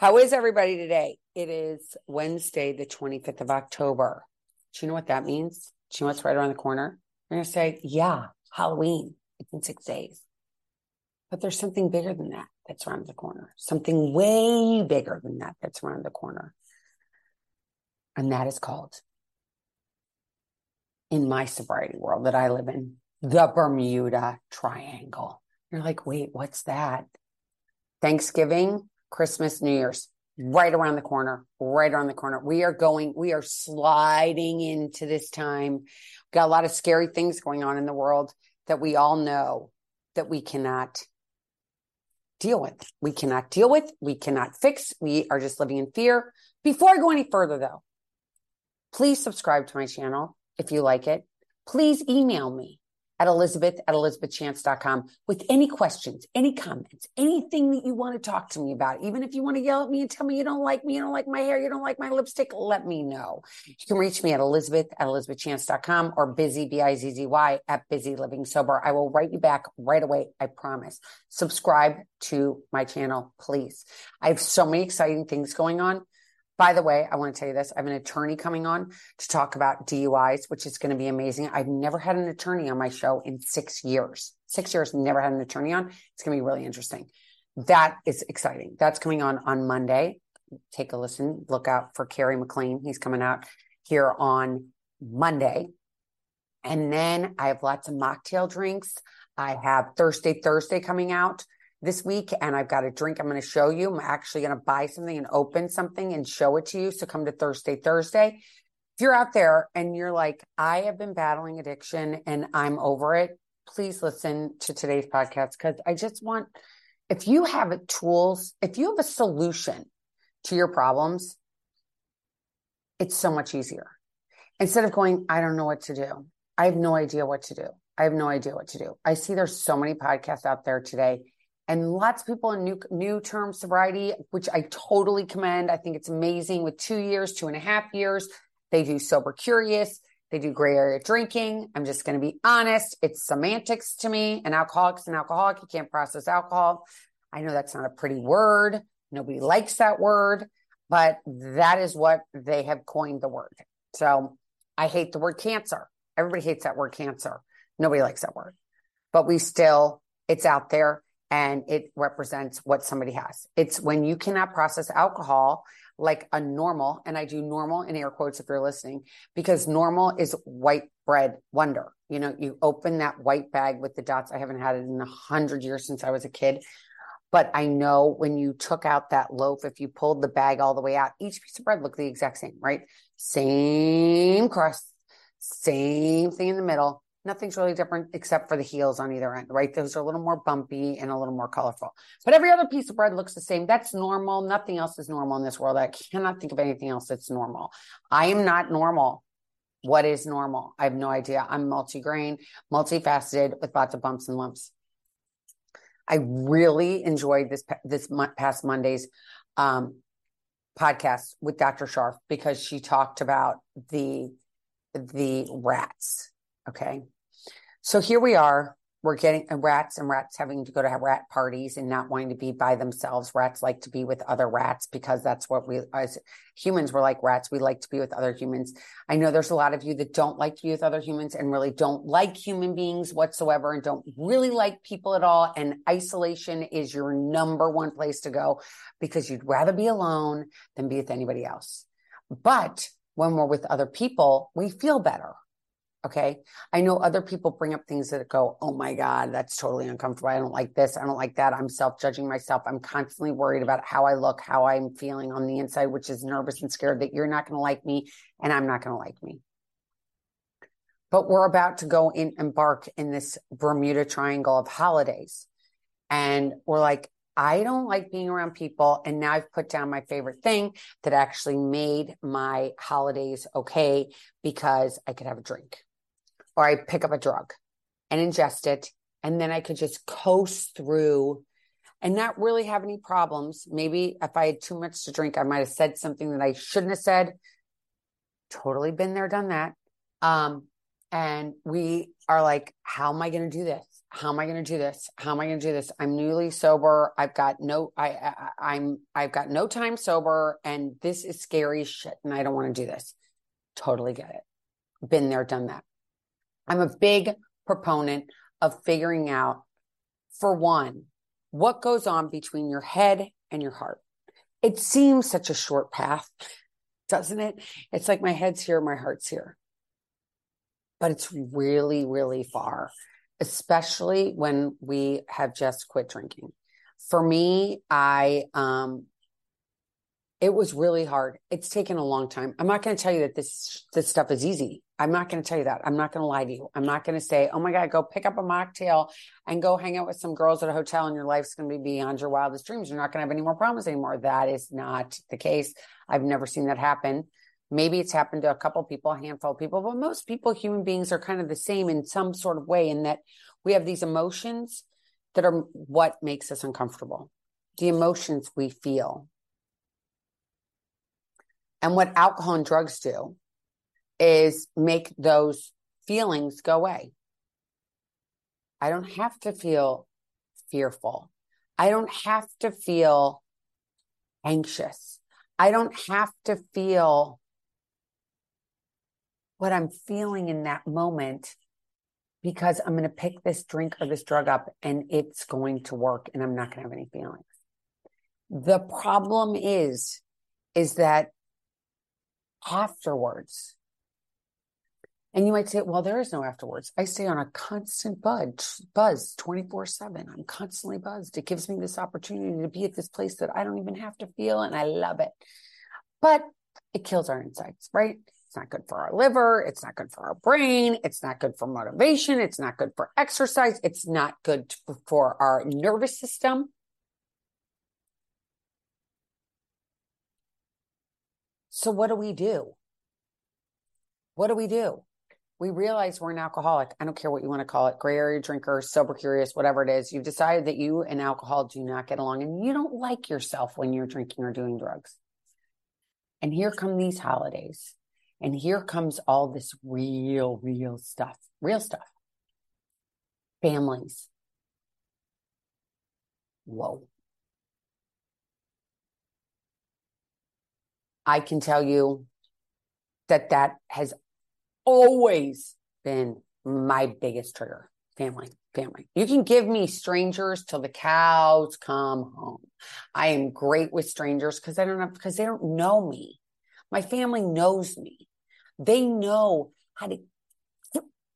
How is everybody today? It is Wednesday, the 25th of October. Do you know what that means? Do you know what's right around the corner? You're going to say, yeah, Halloween. It's in 6 days. But there's something bigger than that that's around the corner. Something way bigger than that that's around the corner. And that is called, in my sobriety world that I live in, the Bermuda Triangle. You're like, wait, what's that? Thanksgiving, Christmas, New Year's, right around the corner, right around the corner. We are sliding into this time. We've got a lot of scary things going on in the world that we all know that we cannot deal with. We cannot fix. We are just living in fear. Before I go any further though, please subscribe to my channel if you like it. Please email me at elizabeth@elizabethchance.com with any questions, any comments, anything that you want to talk to me about. Even if you want to yell at me and tell me you don't like me, you don't like my hair, you don't like my lipstick, let me know. You can reach me at elizabeth@elizabethchance.com or busy, B-I-Z-Z-Y, at Busy Living Sober. I will write you back right away, I promise. Subscribe to my channel, please. I have so many exciting things going on. By the way, I want to tell you this. I have an attorney coming on to talk about DUIs, which is going to be amazing. I've never had an attorney on my show in 6 years. 6 years, never had an attorney on. It's going to be really interesting. That is exciting. That's coming on Monday. Take a listen. Look out for Kerry McLean. He's coming out here on Monday. And then I have lots of mocktail drinks. I have Thursday coming out this week, and I've got a drink I'm going to show you. I'm actually going to buy something and open something and show it to you. So come to Thursday. If you're out there and you're like, I have been battling addiction and I'm over it, please listen to today's podcast, because I just want, if you have tools, if you have a solution to your problems, it's so much easier. Instead of going, I don't know what to do. I have no idea what to do. I see there's so many podcasts out there today. And lots of people in new term sobriety, which I totally commend. I think it's amazing with 2 years, 2.5 years. They do Sober Curious. They do gray area drinking. I'm just going to be honest. It's semantics to me. An alcoholic's an alcoholic. You can't process alcohol. I know that's not a pretty word. Nobody likes that word. But that is what they have coined the word. So I hate the word cancer. Everybody hates that word cancer. Nobody likes that word. But it's out there. And it represents what somebody has. It's when you cannot process alcohol like a normal, and I do normal in air quotes if you're listening, because normal is white bread wonder. You know, you open that white bag with the dots. I haven't had it in 100 years since I was a kid. But I know when you took out that loaf, if you pulled the bag all the way out, each piece of bread looked the exact same, right? Same crust, same thing in the middle. Nothing's really different except for the heels on either end, right? Those are a little more bumpy and a little more colorful. But every other piece of bread looks the same. That's normal. Nothing else is normal in this world. I cannot think of anything else that's normal. I am not normal. What is normal? I have no idea. I'm multi-grain, multifaceted with lots of bumps and lumps. I really enjoyed this past Monday's podcast with Dr. Sharp, because she talked about the rats. Okay. So here we are, we're getting rats, and rats having to go to rat parties and not wanting to be by themselves. Rats like to be with other rats, because that's what we, as humans, we're like rats. We like to be with other humans. I know there's a lot of you that don't like to be with other humans and really don't like human beings whatsoever and don't really like people at all. And isolation is your number one place to go, because you'd rather be alone than be with anybody else. But when we're with other people, we feel better. Okay. I know other people bring up things that go, oh my God, that's totally uncomfortable. I don't like this. I don't like that. I'm self-judging myself. I'm constantly worried about how I look, how I'm feeling on the inside, which is nervous and scared that you're not going to like me and I'm not going to like me. But we're about to embark in this Bermuda Triangle of holidays. And we're like, I don't like being around people. And now I've put down my favorite thing that actually made my holidays okay, because I could have a drink. Or I pick up a drug and ingest it, and then I could just coast through and not really have any problems. Maybe if I had too much to drink, I might have said something that I shouldn't have said. Totally been there, done that. And we are like, how am I going to do this? How am I going to do this? How am I going to do this? I'm newly sober. I've got no, I've got no time sober, and this is scary shit, and I don't want to do this. Totally get it. Been there, done that. I'm a big proponent of figuring out, for one, what goes on between your head and your heart. It seems such a short path, doesn't it? It's like my head's here, my heart's here. But it's really, really far, especially when we have just quit drinking. For me, it was really hard. It's taken a long time. I'm not going to tell you that this stuff is easy. I'm not going to tell you that. I'm not going to lie to you. I'm not going to say, oh my God, go pick up a mocktail and go hang out with some girls at a hotel and your life's going to be beyond your wildest dreams. You're not going to have any more problems anymore. That is not the case. I've never seen that happen. Maybe it's happened to a couple people, a handful of people, but most people, human beings, are kind of the same in some sort of way, in that we have these emotions that are what makes us uncomfortable, the emotions we feel. And what alcohol and drugs do is make those feelings go away. I don't have to feel fearful. I don't have to feel anxious. I don't have to feel what I'm feeling in that moment, because I'm going to pick this drink or this drug up and it's going to work, and I'm not going to have any feelings. The problem is that afterwards, and you might say, well, there is no afterwards. I stay on a constant buzz 24/7. I'm constantly buzzed. It gives me this opportunity to be at this place that I don't even have to feel, and I love it. But it kills our insides, right? It's not good for our liver. It's not good for our brain. It's not good for motivation. It's not good for exercise. It's not good for our nervous system. So what do we do? What do we do? We realize we're an alcoholic. I don't care what you want to call it. Gray area drinker, sober curious, whatever it is. You've decided that you and alcohol do not get along, and you don't like yourself when you're drinking or doing drugs. And here come these holidays. And here comes all this real stuff. Real stuff. Families. Whoa. I can tell you that has always been my biggest trigger. Family. You can give me strangers till the cows come home. I am great with strangers because they don't know me. My family knows me. They know how to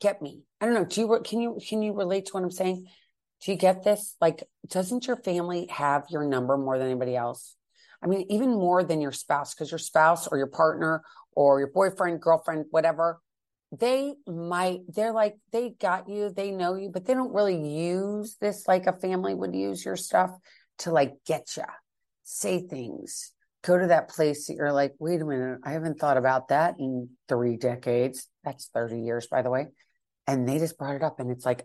get me. I don't know. Can you relate to what I'm saying? Do you get this? Like, doesn't your family have your number more than anybody else? I mean, even more than your spouse, because your spouse or your partner or your boyfriend, girlfriend, whatever, they're like, they got you, they know you, but they don't really use this like a family would use your stuff to like get you, say things, go to that place that you're like, wait a minute, I haven't thought about that in 3 decades. That's 30 years, by the way. And they just brought it up, and it's like,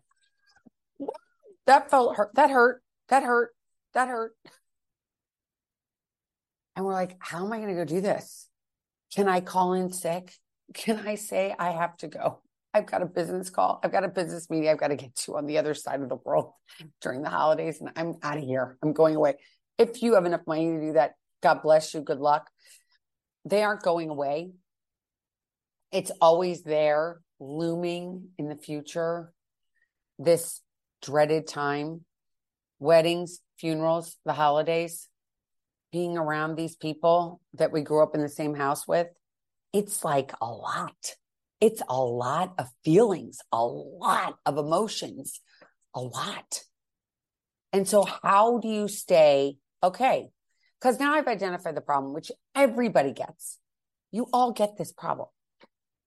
that felt hurt. That hurt. And we're like, how am I going to go do this? Can I call in sick? Can I say I have to go? I've got a business call. I've got a business meeting. I've got to get to on the other side of the world during the holidays, and I'm out of here. I'm going away. If you have enough money to do that, God bless you. Good luck. They aren't going away. It's always there, looming in the future. This dreaded time, weddings, funerals, the holidays. Being around these people that we grew up in the same house with, it's like a lot. It's a lot of feelings, a lot of emotions, a lot. And so how do you stay okay? Because now I've identified the problem, which everybody gets. You all get this problem.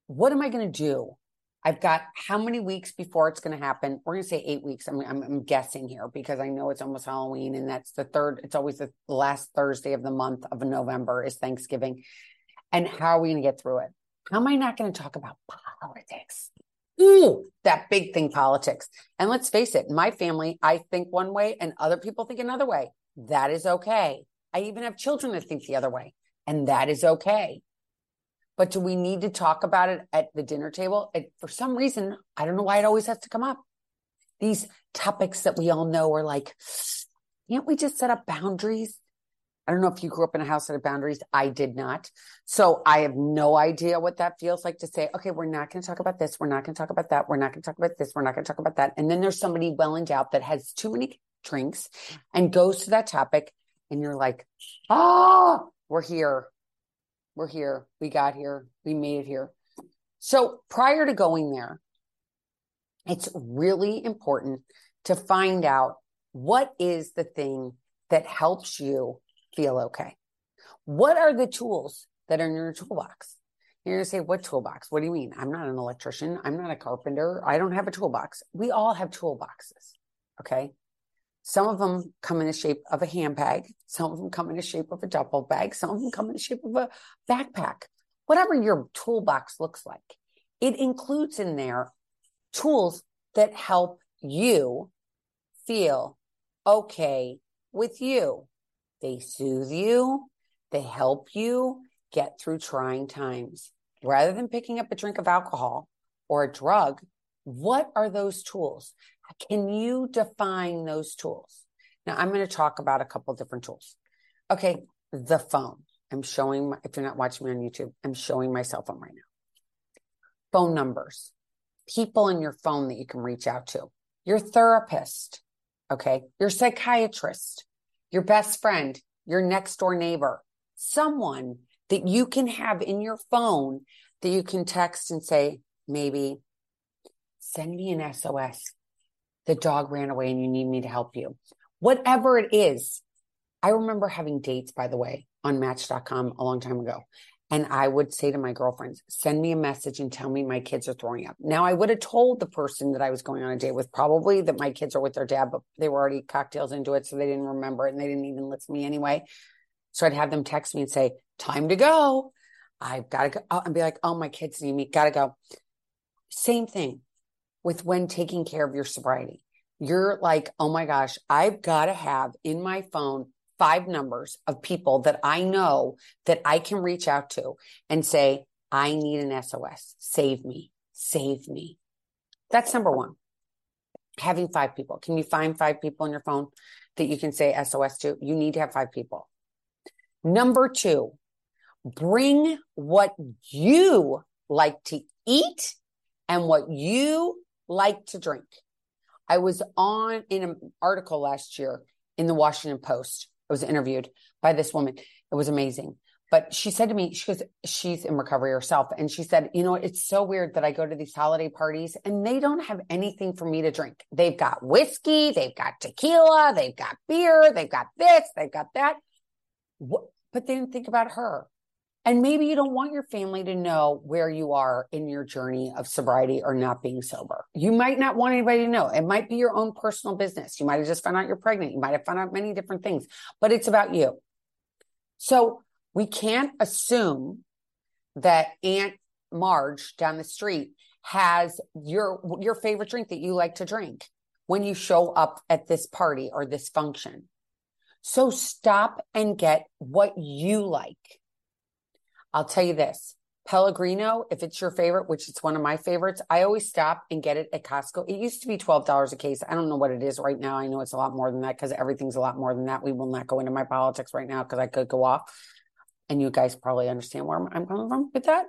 What am I going to do? I've got how many weeks before it's going to happen? We're going to say 8 weeks. I'm guessing here because I know it's almost Halloween, and that's the third. It's always the last Thursday of the month of November is Thanksgiving. And how are we going to get through it? How am I not going to talk about politics? Ooh, that big thing, politics. And let's face it, my family, I think one way and other people think another way. That is okay. I even have children that think the other way, and that is okay. But do we need to talk about it at the dinner table? And for some reason, I don't know why it always has to come up. These topics that we all know are like, can't we just set up boundaries? I don't know if you grew up in a house that had boundaries. I did not. So I have no idea what that feels like to say, okay, we're not going to talk about this. We're not going to talk about that. We're not going to talk about this. We're not going to talk about that. And then there's somebody well endowed that has too many drinks and goes to that topic. And you're like, oh, we're here. We're here. We got here. We made it here. So prior to going there, it's really important to find out what is the thing that helps you feel okay. What are the tools that are in your toolbox? You're going to say, what toolbox? What do you mean? I'm not an electrician. I'm not a carpenter. I don't have a toolbox. We all have toolboxes. Okay. Some of them come in the shape of a handbag. Some of them come in the shape of a duffel bag. Some of them come in the shape of a backpack. Whatever your toolbox looks like, it includes in there tools that help you feel okay with you. They soothe you. They help you get through trying times. Rather than picking up a drink of alcohol or a drug, what are those tools? Can you define those tools? Now, I'm going to talk about a couple different tools. Okay, the phone. I'm showing, if you're not watching me on YouTube, I'm showing my cell phone right now. Phone numbers. People in your phone that you can reach out to. Your therapist, okay? Your psychiatrist, your best friend, your next door neighbor, someone that you can have in your phone that you can text and say, maybe send me an SOS. The dog ran away and you need me to help you. Whatever it is. I remember having dates, by the way, on match.com a long time ago. And I would say to my girlfriends, send me a message and tell me my kids are throwing up. Now, I would have told the person that I was going on a date with probably that my kids are with their dad, but they were already cocktails into it, so they didn't remember it, and they didn't even listen to me anyway. So I'd have them text me and say, time to go. I've got to go. I'd be like, oh, my kids need me. Got to go. Same thing with when taking care of your sobriety. You're like, oh, my gosh, I've got to have in my phone 5 numbers of people that I know that I can reach out to and say, I need an SOS. Save me. Save me. That's number one. Having 5 people. Can you find 5 people in your phone that you can say SOS to? You need to have 5 people. Number 2, bring what you like to eat and what you like to drink. I was in an article last year in the Washington Post. I was interviewed by this woman. It was amazing. But she said to me, she goes, she's in recovery herself. And she said, you know, it's so weird that I go to these holiday parties and they don't have anything for me to drink. They've got whiskey. They've got tequila. They've got beer. They've got this. They've got that. But they didn't think about her. And maybe you don't want your family to know where you are in your journey of sobriety or not being sober. You might not want anybody to know. It might be your own personal business. You might have just found out you're pregnant. You might have found out many different things, but it's about you. So we can't assume that Aunt Marge down the street has your favorite drink that you like to drink when you show up at this party or this function. So stop and get what you like. I'll tell you this, Pellegrino, if it's your favorite, which it's one of my favorites, I always stop and get it at Costco. It used to be $12 a case. I don't know what it is right now. I know it's a lot more than that because everything's a lot more than that. We will not go into my politics right now because I could go off. And you guys probably understand where I'm coming from with that.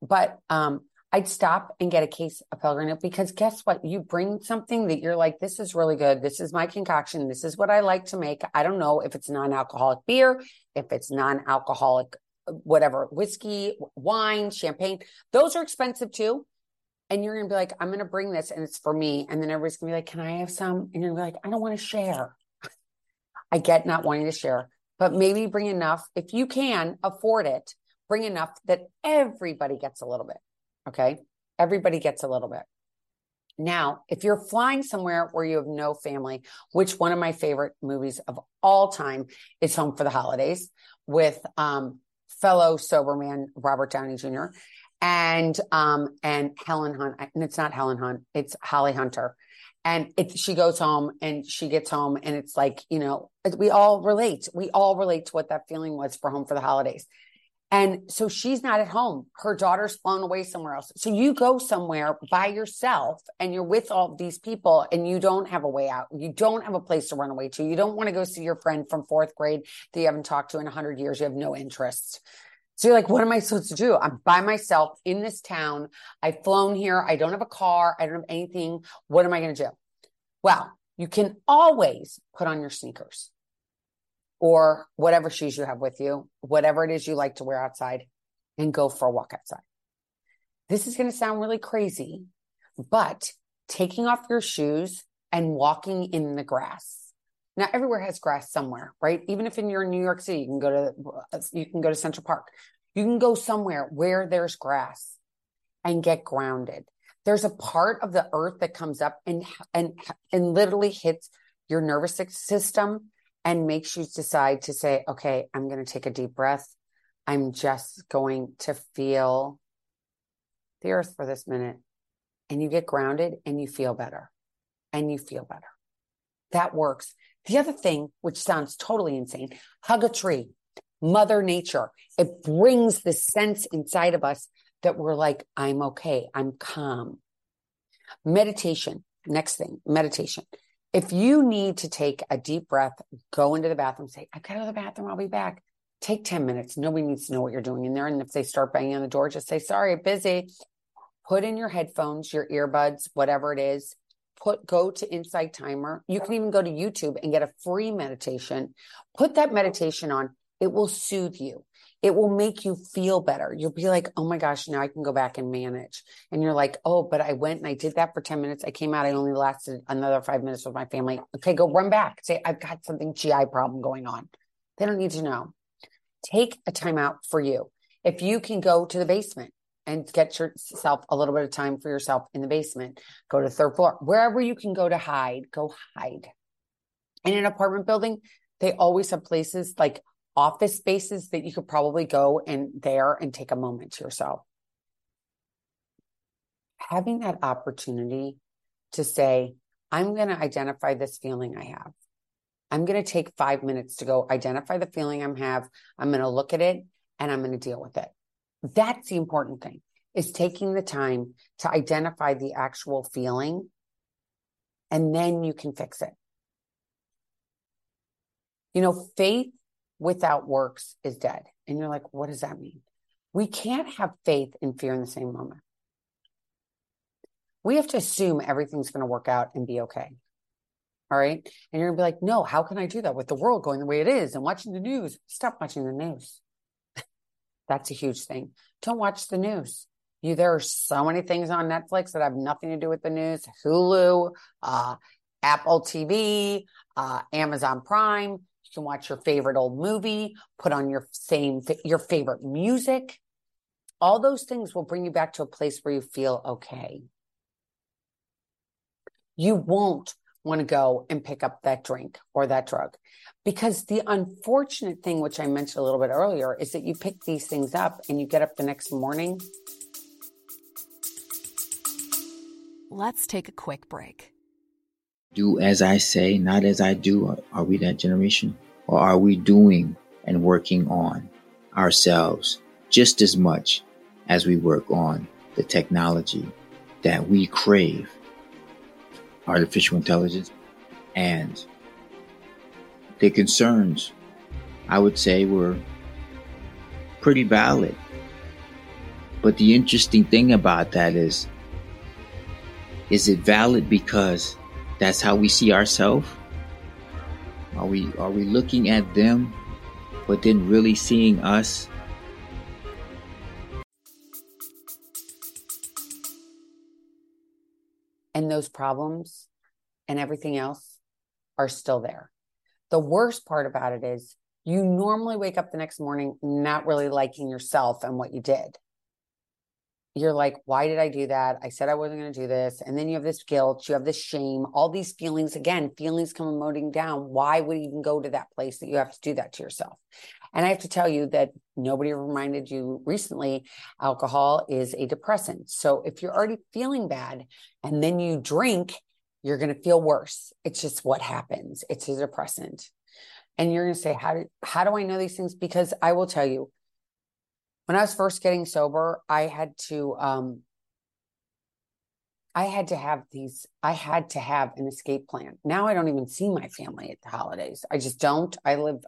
But I'd stop and get a case of Pellegrino because guess what? You bring something that you're like, this is really good. This is my concoction. This is what I like to make. I don't know if it's non-alcoholic beer, if it's non-alcoholic whatever, whiskey, wine, champagne, those are expensive too. And you're going to be like, I'm going to bring this and it's for me. And then everybody's going to be like, can I have some? And you're gonna be like, I don't want to share. I get not wanting to share, but maybe bring enough. If you can afford it, bring enough that everybody gets a little bit. Okay. Everybody gets a little bit. Now, if you're flying somewhere where you have no family, which one of my favorite movies of all time is Home for the Holidays with, fellow sober man, Robert Downey Jr. and Helen Hunt. And it's not Helen Hunt. It's Holly Hunter. And she goes home and she gets home and it's like, you know, we all relate. We all relate to what that feeling was for Home for the Holidays. And so she's not at home. Her daughter's flown away somewhere else. So you go somewhere by yourself and you're with all these people and you don't have a way out. You don't have a place to run away to. You don't want to go see your friend from fourth grade that you haven't talked to in 100 years. You have no interest. So you're like, what am I supposed to do? I'm by myself in this town. I've flown here. I don't have a car. I don't have anything. What am I going to do? Well, you can always put on your sneakers or whatever shoes you have with you, whatever it is you like to wear outside, and go for a walk outside. This is going to sound really crazy, but taking off your shoes and walking in the grass. Now, everywhere has grass somewhere, right? Even if you're in New York City, you can go to Central Park. You can go somewhere where there's grass and get grounded. There's a part of the earth that comes up and literally hits your nervous system and makes you decide to say, okay, I'm going to take a deep breath. I'm just going to feel the earth for this minute. And you get grounded and you feel better. That works. The other thing, which sounds totally insane, hug a tree, Mother Nature. It brings the sense inside of us that we're like, I'm okay. I'm calm. Meditation. Next thing, meditation. If you need to take a deep breath, go into the bathroom, say, I've got to go to the bathroom. I'll be back. Take 10 minutes. Nobody needs to know what you're doing in there. And if they start banging on the door, just say, sorry, busy. Put in your headphones, your earbuds, whatever it is. Go to Insight Timer. You can even go to YouTube and get a free meditation. Put that meditation on. It will soothe you. It will make you feel better. You'll be like, oh my gosh, now I can go back and manage. And you're like, oh, but I went and I did that for 10 minutes. I came out. I only lasted another 5 minutes with my family. Okay, go run back. Say, I've got something GI problem going on. They don't need to know. Take a time out for you. If you can go to the basement and get yourself a little bit of time for yourself in the basement, go to the third floor, wherever you can go to hide, go hide. In an apartment building, they always have places like office spaces that you could probably go in there and take a moment to yourself. Having that opportunity to say, I'm going to identify this feeling I have. I'm going to take 5 minutes to go identify the feeling I have. I'm going to look at it and I'm going to deal with it. That's the important thing, is taking the time to identify the actual feeling, and then you can fix it. You know, faith without works is dead. And you're like, what does that mean? We can't have faith and fear in the same moment. We have to assume everything's going to work out and be okay. All right. And you're gonna be like, no, how can I do that with the world going the way it is and watching the news? Stop watching the news. That's a huge thing. Don't watch the news. There are so many things on Netflix that have nothing to do with the news. Hulu, Apple TV, Amazon Prime. You can watch your favorite old movie, put on your favorite music. All those things will bring you back to a place where you feel okay. You won't want to go and pick up that drink or that drug. Because the unfortunate thing, which I mentioned a little bit earlier, is that you pick these things up and you get up the next morning. Let's take a quick break. Do as I say, not as I do. Are we that generation? Or are we doing and working on ourselves just as much as we work on the technology that we crave? Artificial intelligence and the concerns, I would say, were pretty valid. But the interesting thing about that is it valid because that's how we see ourselves? Are we looking at them, but then really seeing us? And those problems and everything else are still there. The worst part about it is you normally wake up the next morning not really liking yourself and what you did. You're like, why did I do that? I said I wasn't going to do this. And then you have this guilt, you have this shame, all these feelings. Again, feelings come emoting down. Why would you even go to that place that you have to do that to yourself? And I have to tell you that nobody reminded you recently, alcohol is a depressant. So if you're already feeling bad and then you drink, you're going to feel worse. It's just what happens. It's a depressant. And you're going to say, how do I know these things? Because I will tell you, when I was first getting sober, I had to have an escape plan. Now I don't even see my family at the holidays. I just don't. I live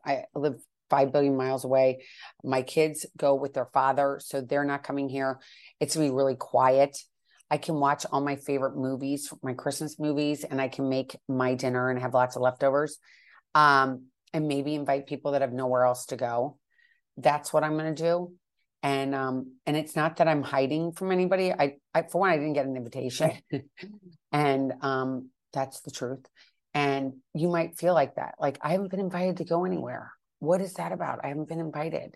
5 billion miles away. My kids go with their father, so they're not coming here. It's going to be really quiet. I can watch all my favorite movies, my Christmas movies, and I can make my dinner and have lots of leftovers. And maybe invite people that have nowhere else to go. That's what I'm going to do. And it's not that I'm hiding from anybody. I for one, I didn't get an invitation and, that's the truth. And you might feel like that. Like, I haven't been invited to go anywhere. What is that about? I haven't been invited,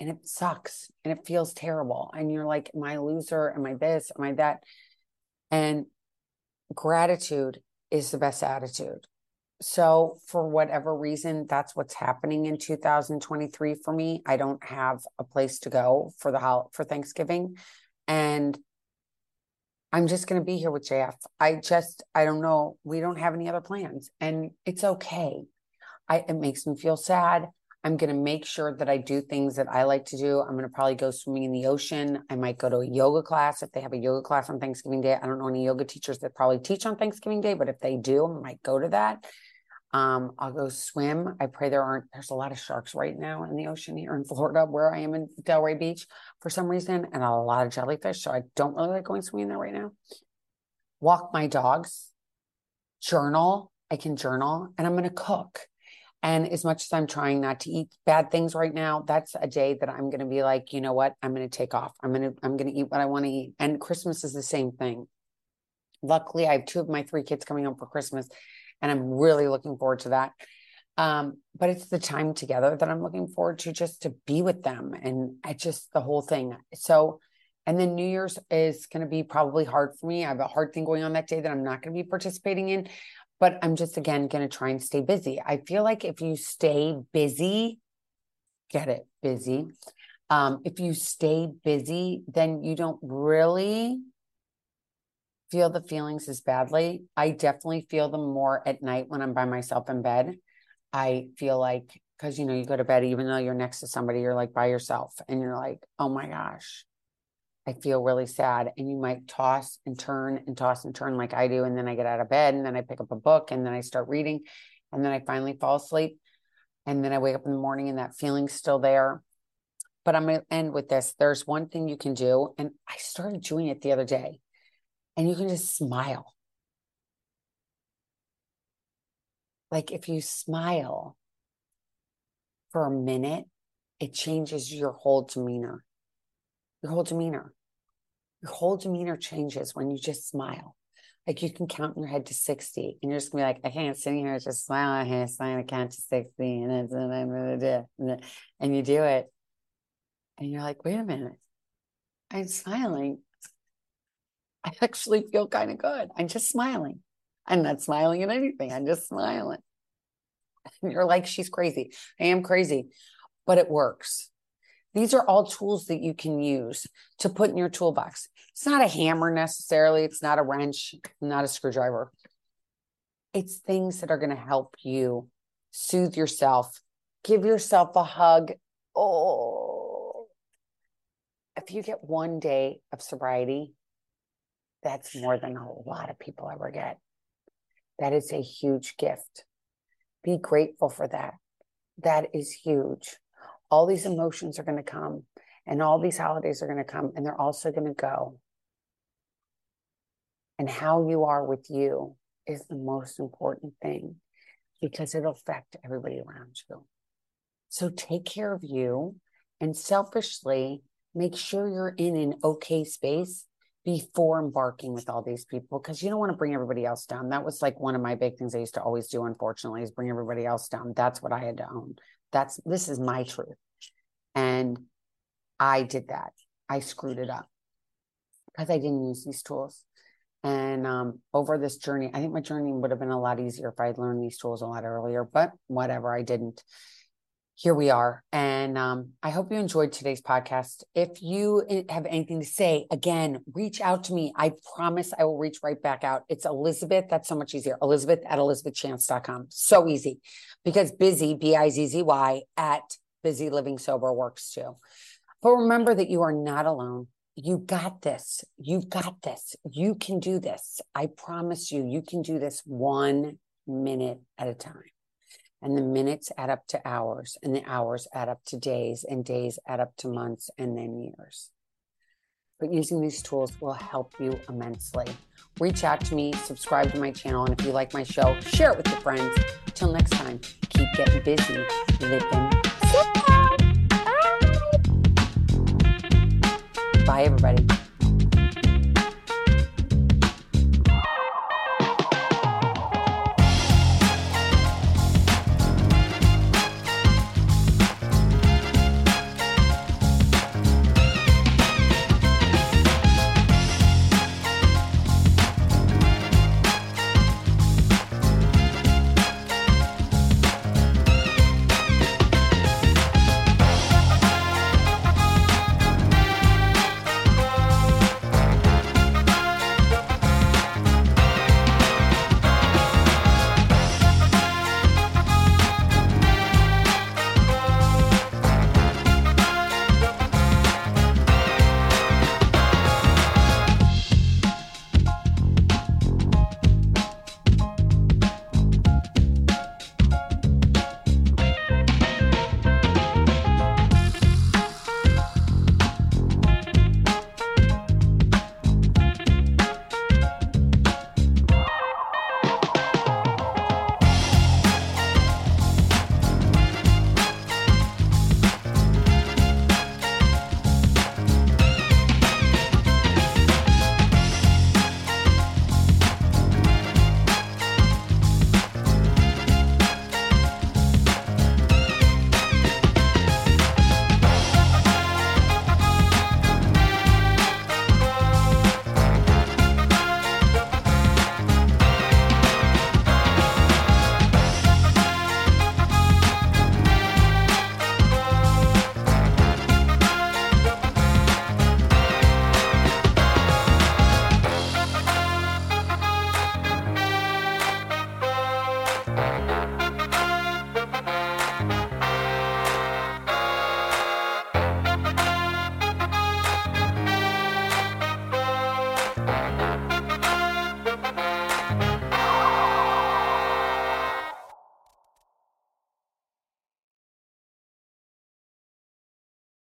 and it sucks and it feels terrible. And you're like, am I a loser? Am I this? Am I that? And gratitude is the best attitude. So for whatever reason, that's what's happening in 2023 for me. I don't have a place to go for Thanksgiving. And I'm just going to be here with JF. I don't know. We don't have any other plans, and it's okay. It makes me feel sad. I'm going to make sure that I do things that I like to do. I'm going to probably go swimming in the ocean. I might go to a yoga class if they have a yoga class on Thanksgiving Day. I don't know any yoga teachers that probably teach on Thanksgiving Day, but if they do, I might go to that. I'll go swim. I pray there's a lot of sharks right now in the ocean here in Florida, where I am in Delray Beach for some reason, and a lot of jellyfish. So I don't really like going swimming there right now. Walk my dogs, journal. I can journal, and I'm going to cook. And as much as I'm trying not to eat bad things right now, that's a day that I'm going to be like, you know what? I'm going to take off. I'm going to eat what I want to eat. And Christmas is the same thing. Luckily, I have 2 of my 3 kids coming home for Christmas, and I'm really looking forward to that. But it's the time together that I'm looking forward to, just to be with them. And I just, the whole thing. So, and then New Year's is going to be probably hard for me. I have a hard thing going on that day that I'm not going to be participating in, but I'm just, again, going to try and stay busy. I feel like if you stay busy, get it, busy. If you stay busy, then you don't really feel the feelings as badly. I definitely feel them more at night when I'm by myself in bed. I feel like, because, you know, you go to bed, even though you're next to somebody, you're like by yourself, and you're like, oh my gosh, I feel really sad. And you might toss and turn like I do. And then I get out of bed, and then I pick up a book, and then I start reading, and then I finally fall asleep. And then I wake up in the morning, and that feeling's still there. But I'm going to end with this. There's one thing you can do, and I started doing it the other day, and you can just smile. Like, if you smile for a minute, it changes your whole demeanor. Your whole demeanor changes when you just smile. Like, you can count in your head to 60, and you're just gonna be like, I can't sit here just smiling. I can't smile. I count to 60, and it's and you do it, and you're like, wait a minute, I'm smiling. I actually feel kind of good. I'm just smiling. I'm not smiling at anything. I'm just smiling. And you're like, she's crazy. I am crazy, but it works. These are all tools that you can use to put in your toolbox. It's not a hammer necessarily. It's not a wrench, not a screwdriver. It's things that are going to help you soothe yourself. Give yourself a hug. Oh, if you get 1 day of sobriety, that's more than a lot of people ever get. That is a huge gift. Be grateful for that. That is huge. All these emotions are going to come, and all these holidays are going to come, and they're also going to go. And how you are with you is the most important thing, because it'll affect everybody around you. So take care of you, and selfishly make sure you're in an okay space before embarking with all these people, because you don't want to bring everybody else down. That was like one of my big things I used to always do, unfortunately, is bring everybody else down. That's what I had to own. This is my truth. And I did that. I screwed it up because I didn't use these tools. And over this journey, I think my journey would have been a lot easier if I'd learned these tools a lot earlier, but whatever, I didn't. Here we are. And I hope you enjoyed today's podcast. If you have anything to say, again, reach out to me. I promise I will reach right back out. It's Elizabeth. That's so much easier. Elizabeth at elizabethchance.com. So easy, because busy, B-I-Z-Z-Y, at Busy Living Sober works too. But remember that you are not alone. You got this. You've got this. You can do this. I promise you, you can do this 1 minute at a time. And the minutes add up to hours, and the hours add up to days, and days add up to months, and then years. But using these tools will help you immensely. Reach out to me, subscribe to my channel, and if you like my show, share it with your friends. Till next time, keep getting busy, living. Bye, everybody.